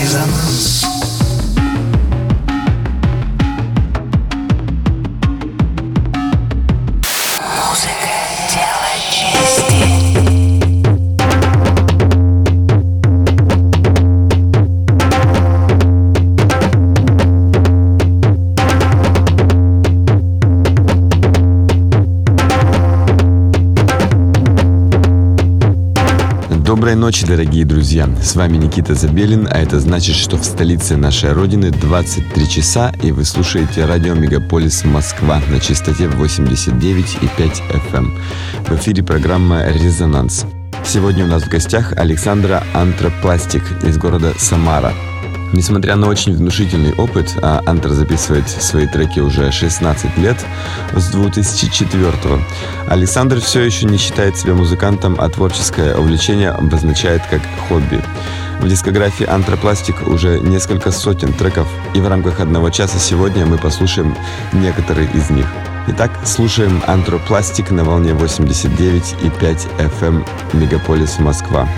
Резонанс. Доброй ночи, дорогие друзья! С вами Никита Забелин, а это значит, что в столице нашей Родины 23 часа, и вы слушаете радио «Мегаполис Москва» на частоте 89,5 FM. В эфире программа «Резонанс». Сегодня у нас в гостях Александра Антропластик из города Самара. Несмотря на очень внушительный опыт, Антра записывает свои треки уже 16 лет, с 2004-го, Александр все еще не считает себя музыкантом, а творческое увлечение обозначает как хобби. В дискографии Антропластик уже несколько сотен треков, и в рамках одного часа сегодня мы послушаем некоторые из них. Итак, слушаем Антропластик на волне 89,5 FM «Мегаполис Москва».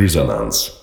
Резонанс.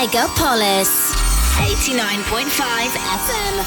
Megapolis 89.5 FM.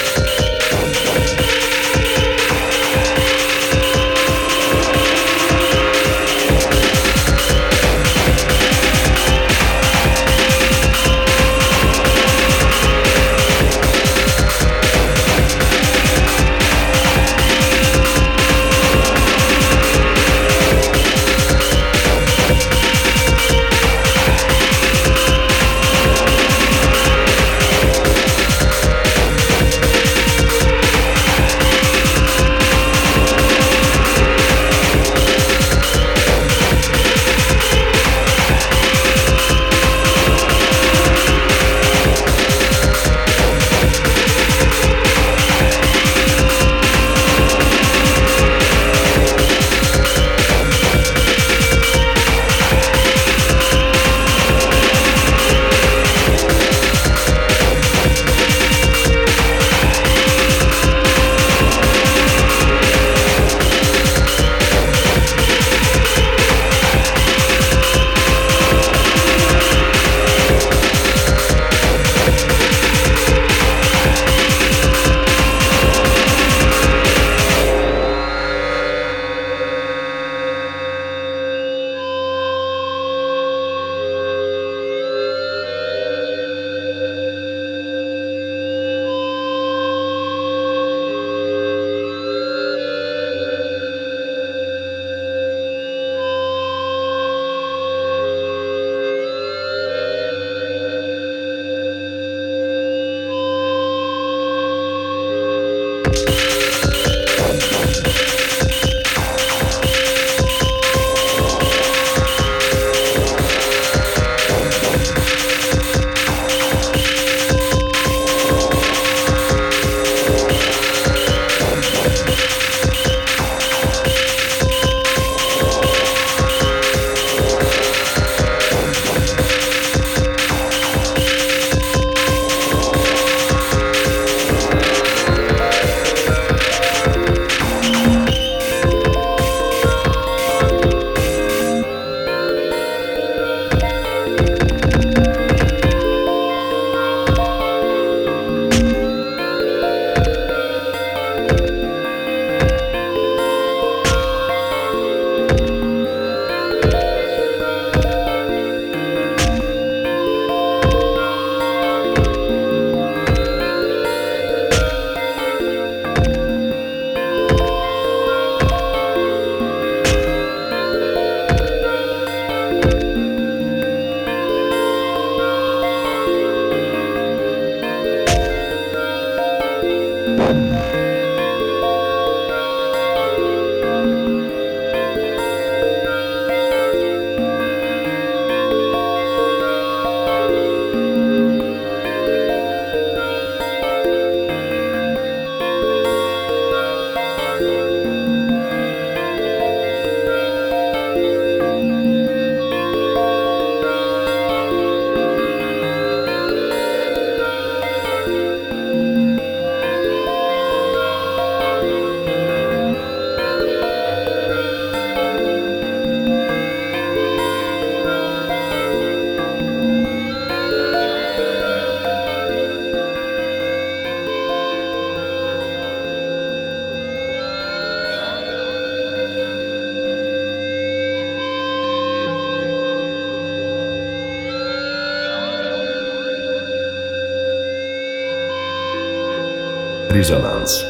Резонанс.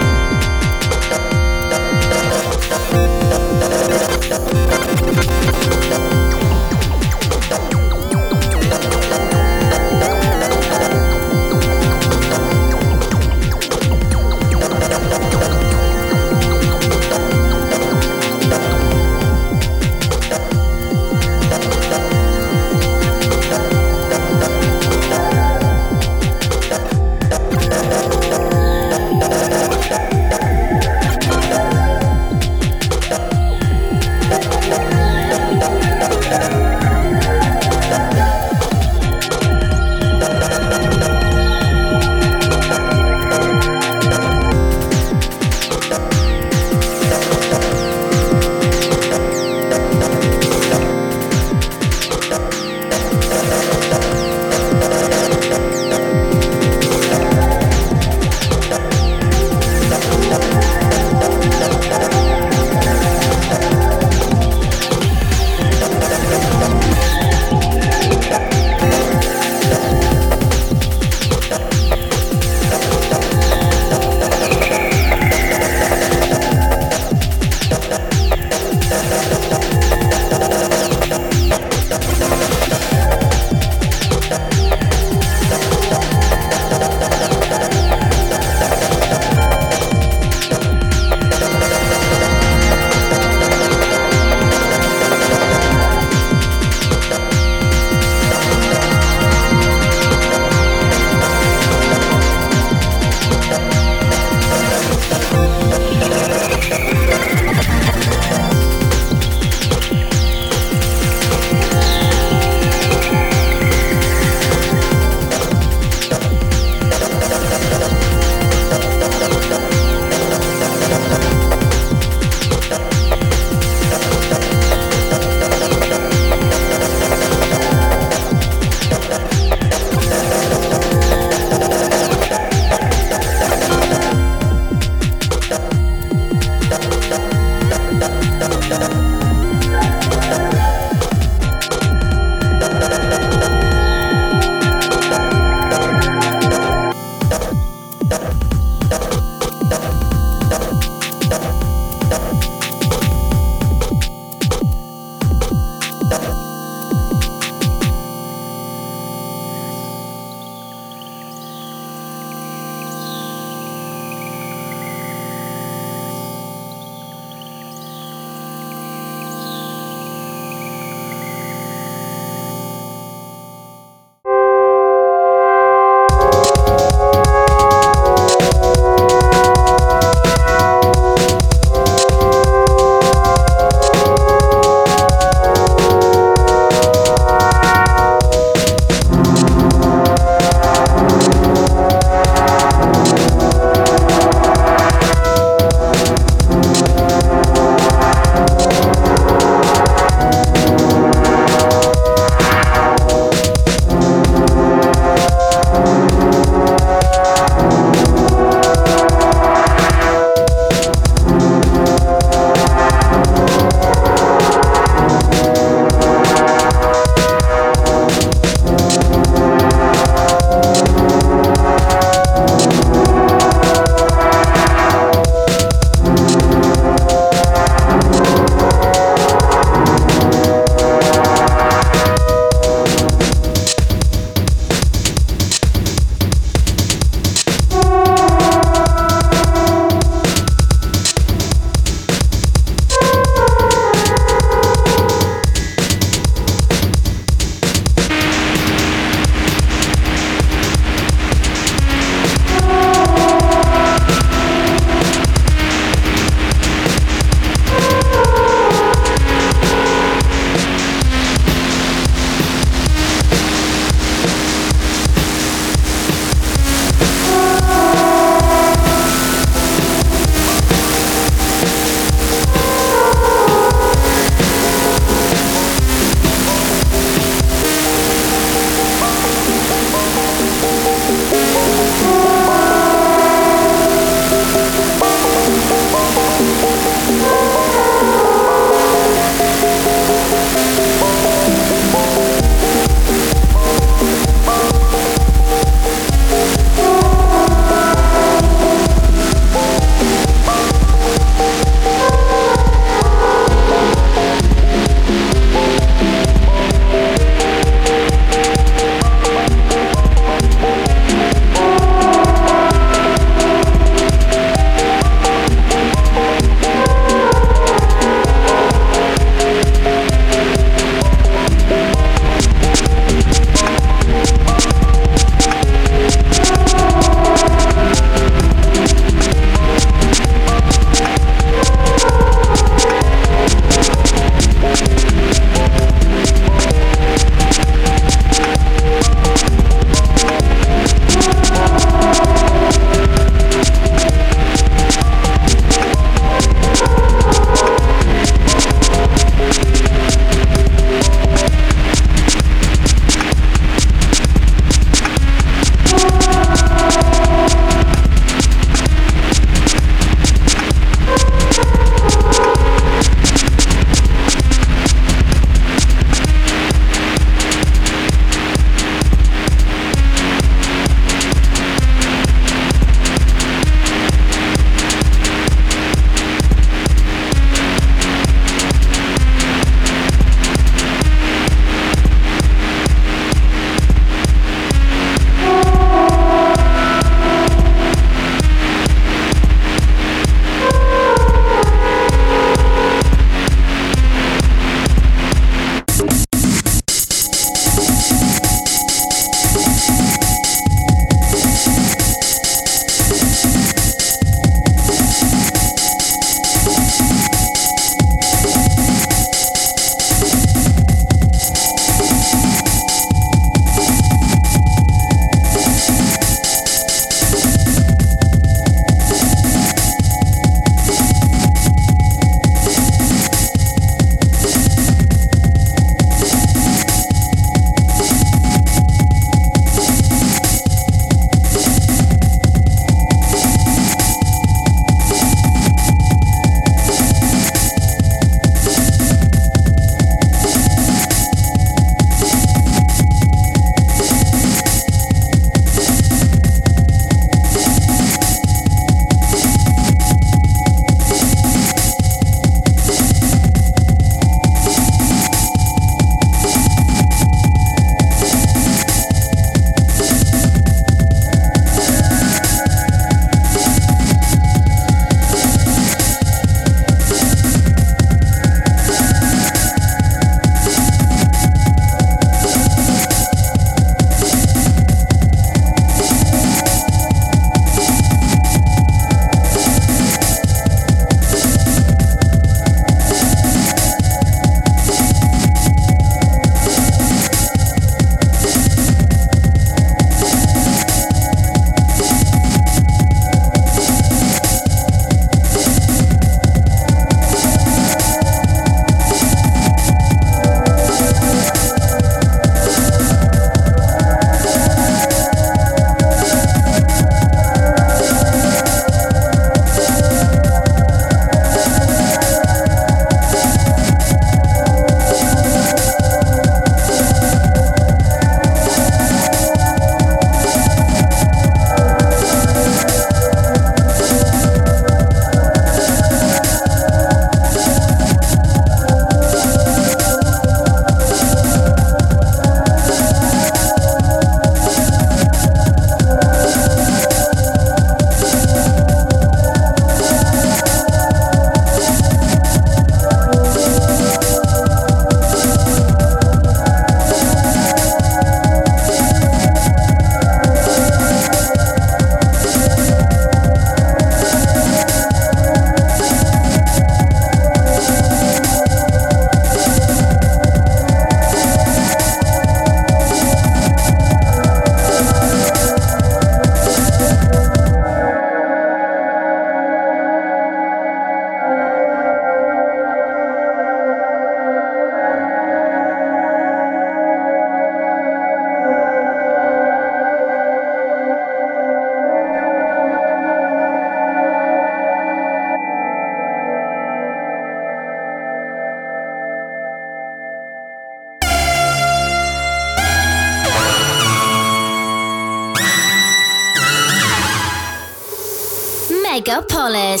Megapolis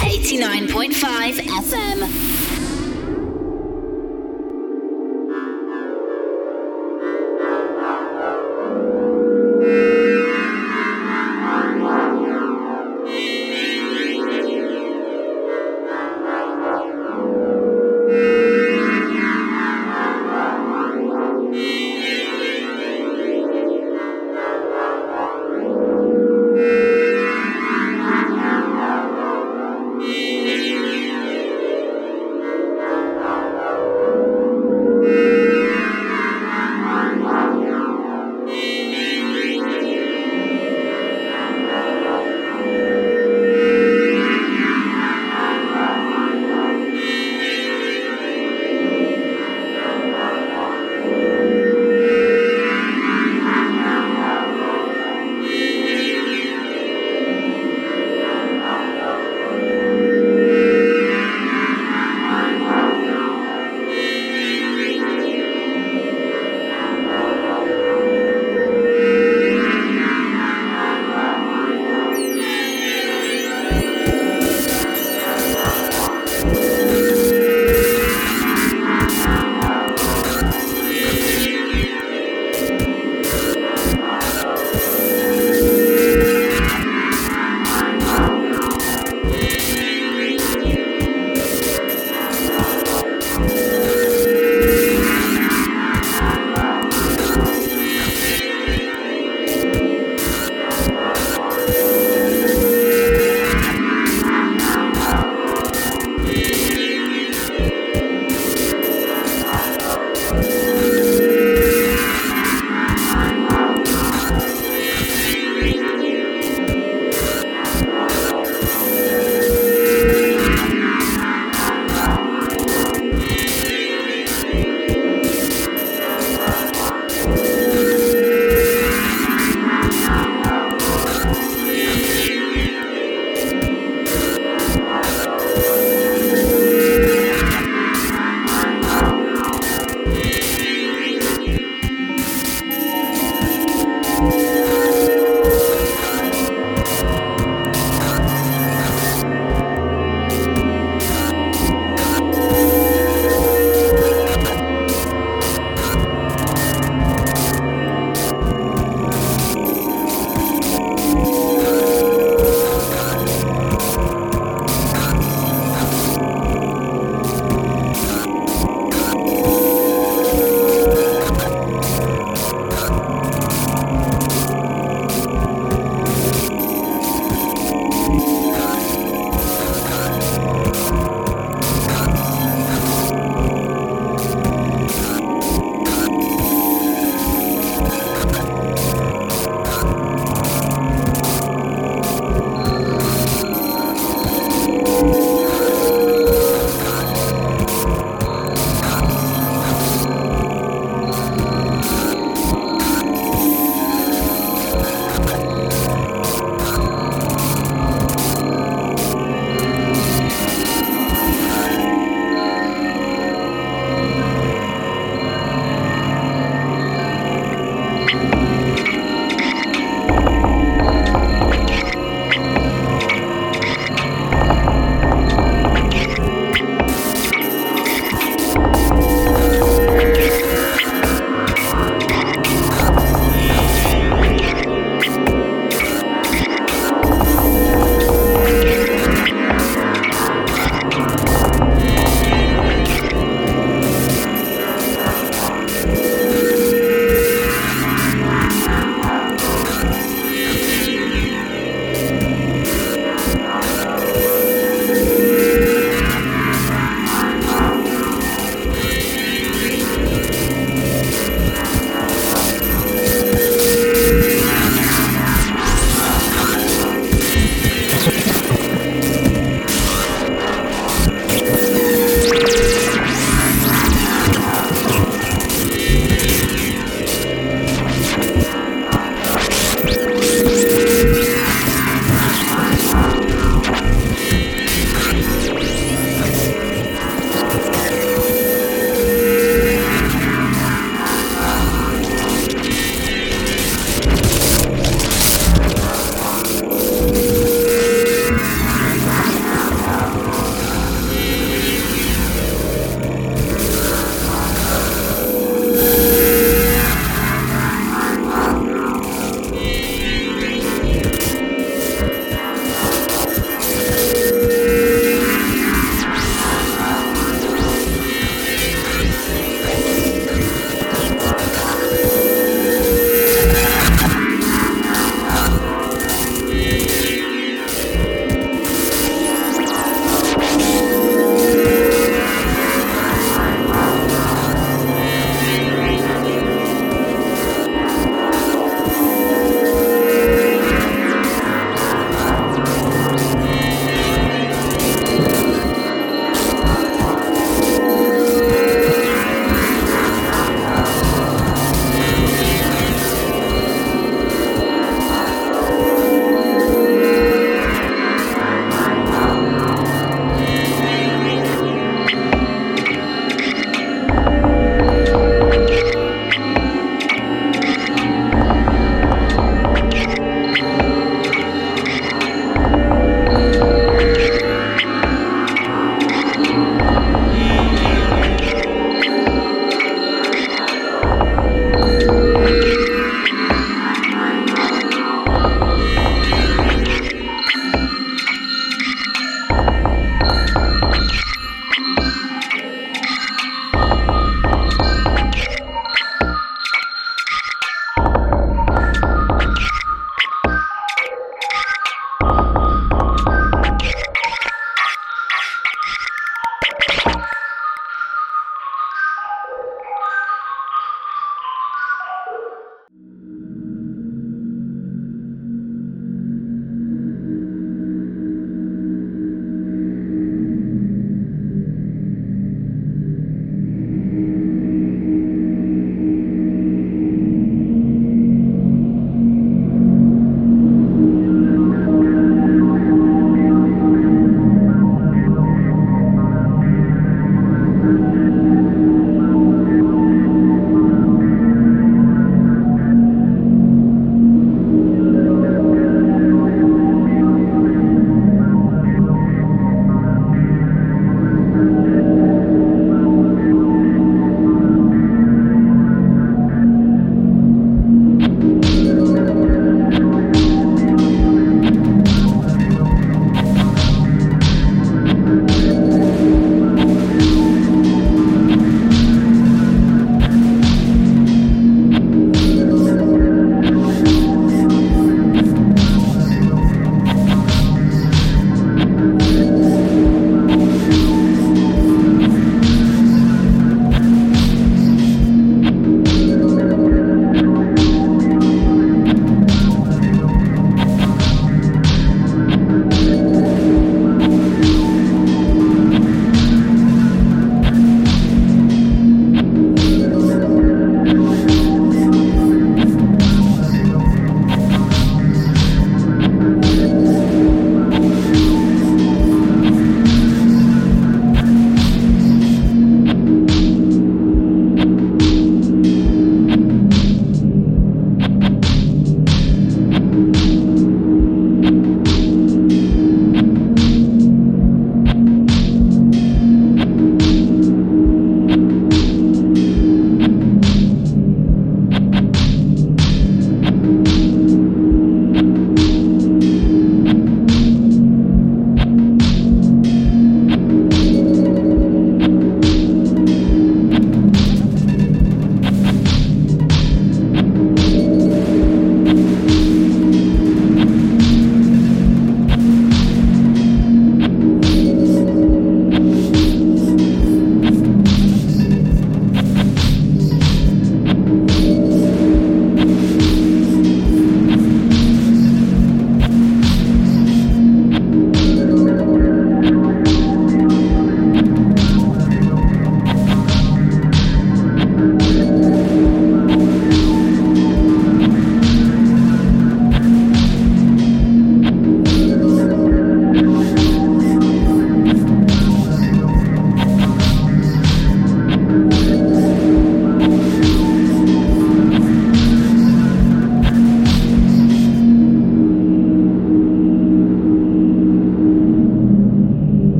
89.5 FM.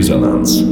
Резонанс.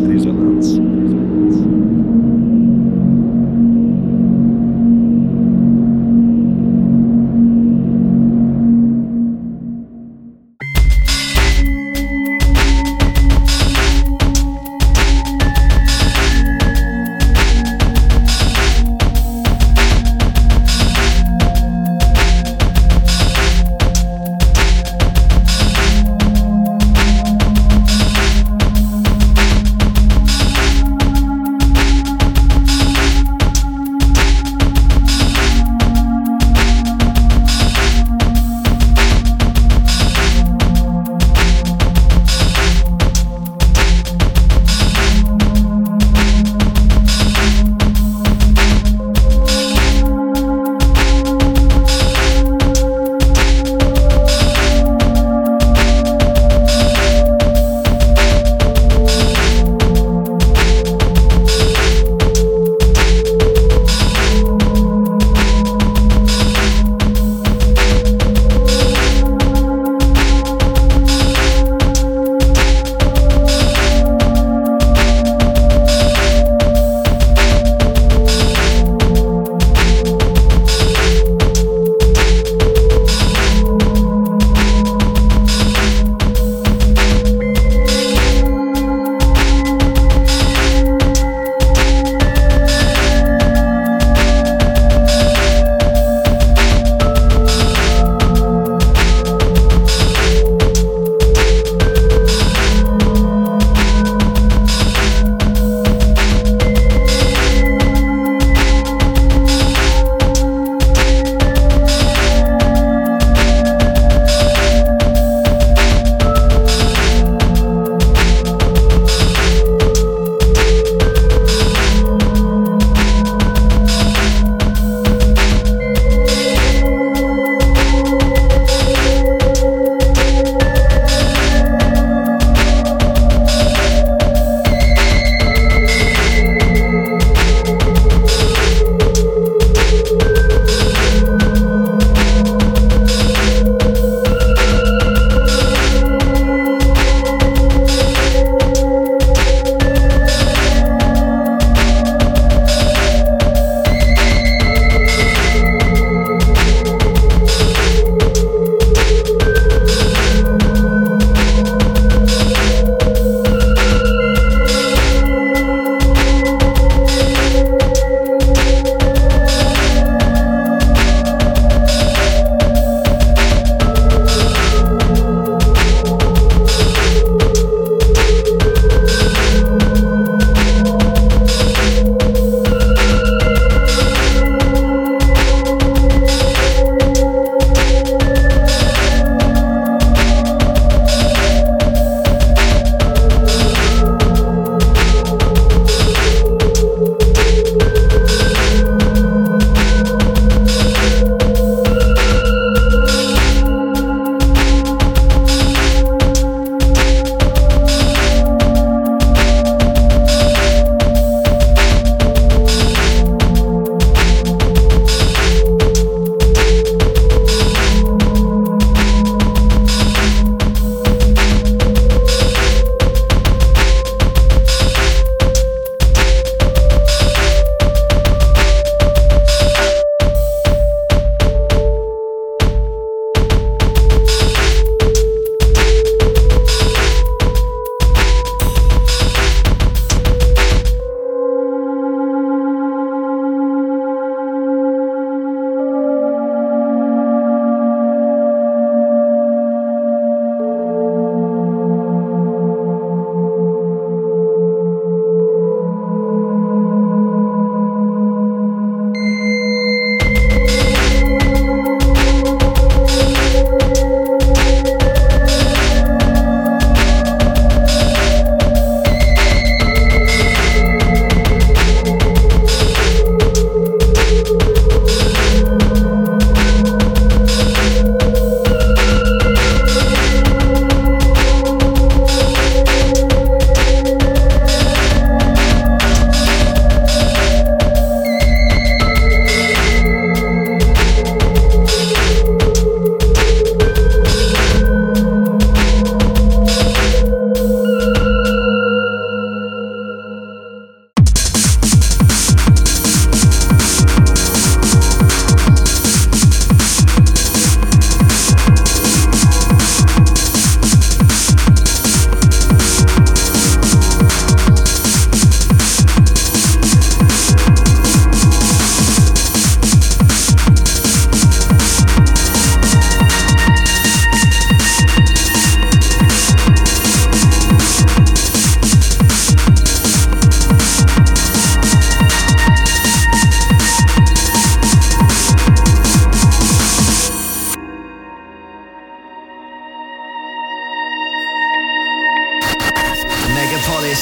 Megapolis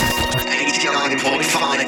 89.5 FM.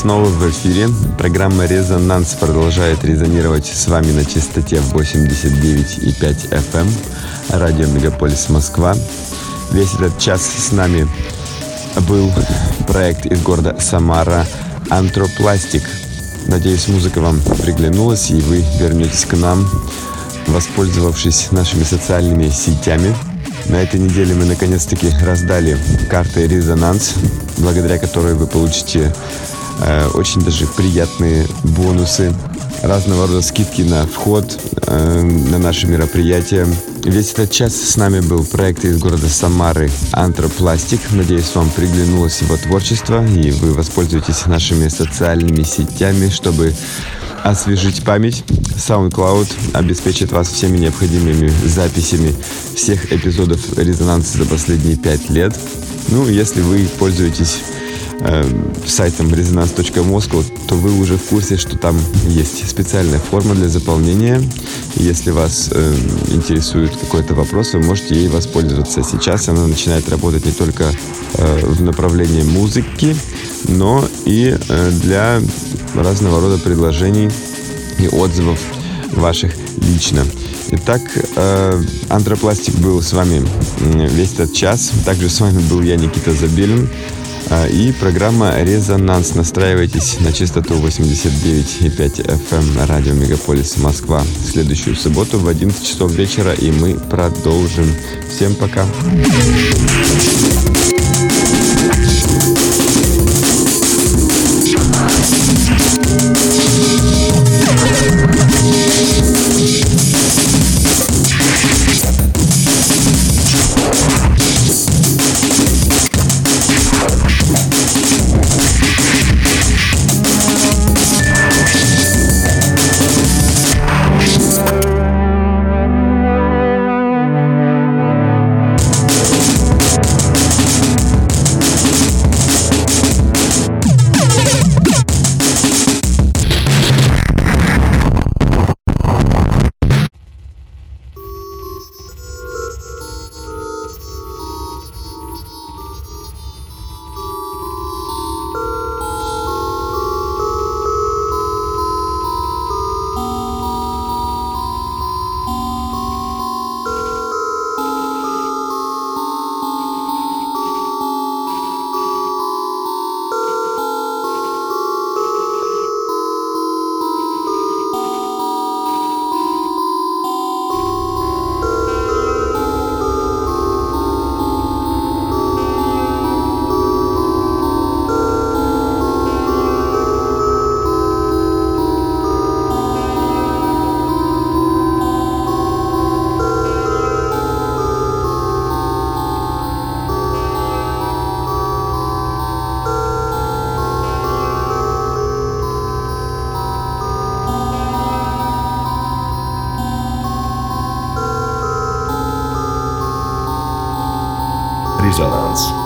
Снова в эфире. Программа «Резонанс» продолжает резонировать с вами на частоте 89,5 FM. Радио «Мегаполис Москва». Весь этот час с нами был проект из города Самара «Антропластик». Надеюсь, музыка вам приглянулась, и вы вернетесь к нам, воспользовавшись нашими социальными сетями. На этой неделе мы наконец-таки раздали карты «Резонанс», благодаря которой вы получите очень даже приятные бонусы, разного рода скидки на вход на наши мероприятия. Весь этот час с нами был проект из города Самары «Антропластик». Надеюсь, вам приглянулось его творчество, и вы воспользуетесь нашими социальными сетями, чтобы освежить память. SoundCloud обеспечит вас всеми необходимыми записями всех эпизодов «Резонанса» за последние 5 лет. Ну, если вы пользуетесь сайтом резонанс.мозгл, то вы уже в курсе, что там есть специальная форма для заполнения. Если вас интересует какой-то вопрос, вы можете ей воспользоваться. Сейчас она начинает работать не только в направлении музыки, но и для разного рода предложений и отзывов ваших лично. Итак, «Антропластик» был с вами весь этот час. Также с вами был я, Никита Забелин. И программа «Резонанс». Настраивайтесь на частоту 89,5 FM радио «Мегаполис Москва» в следующую субботу в 11 часов вечера, и мы продолжим. Всем пока! Резонанс.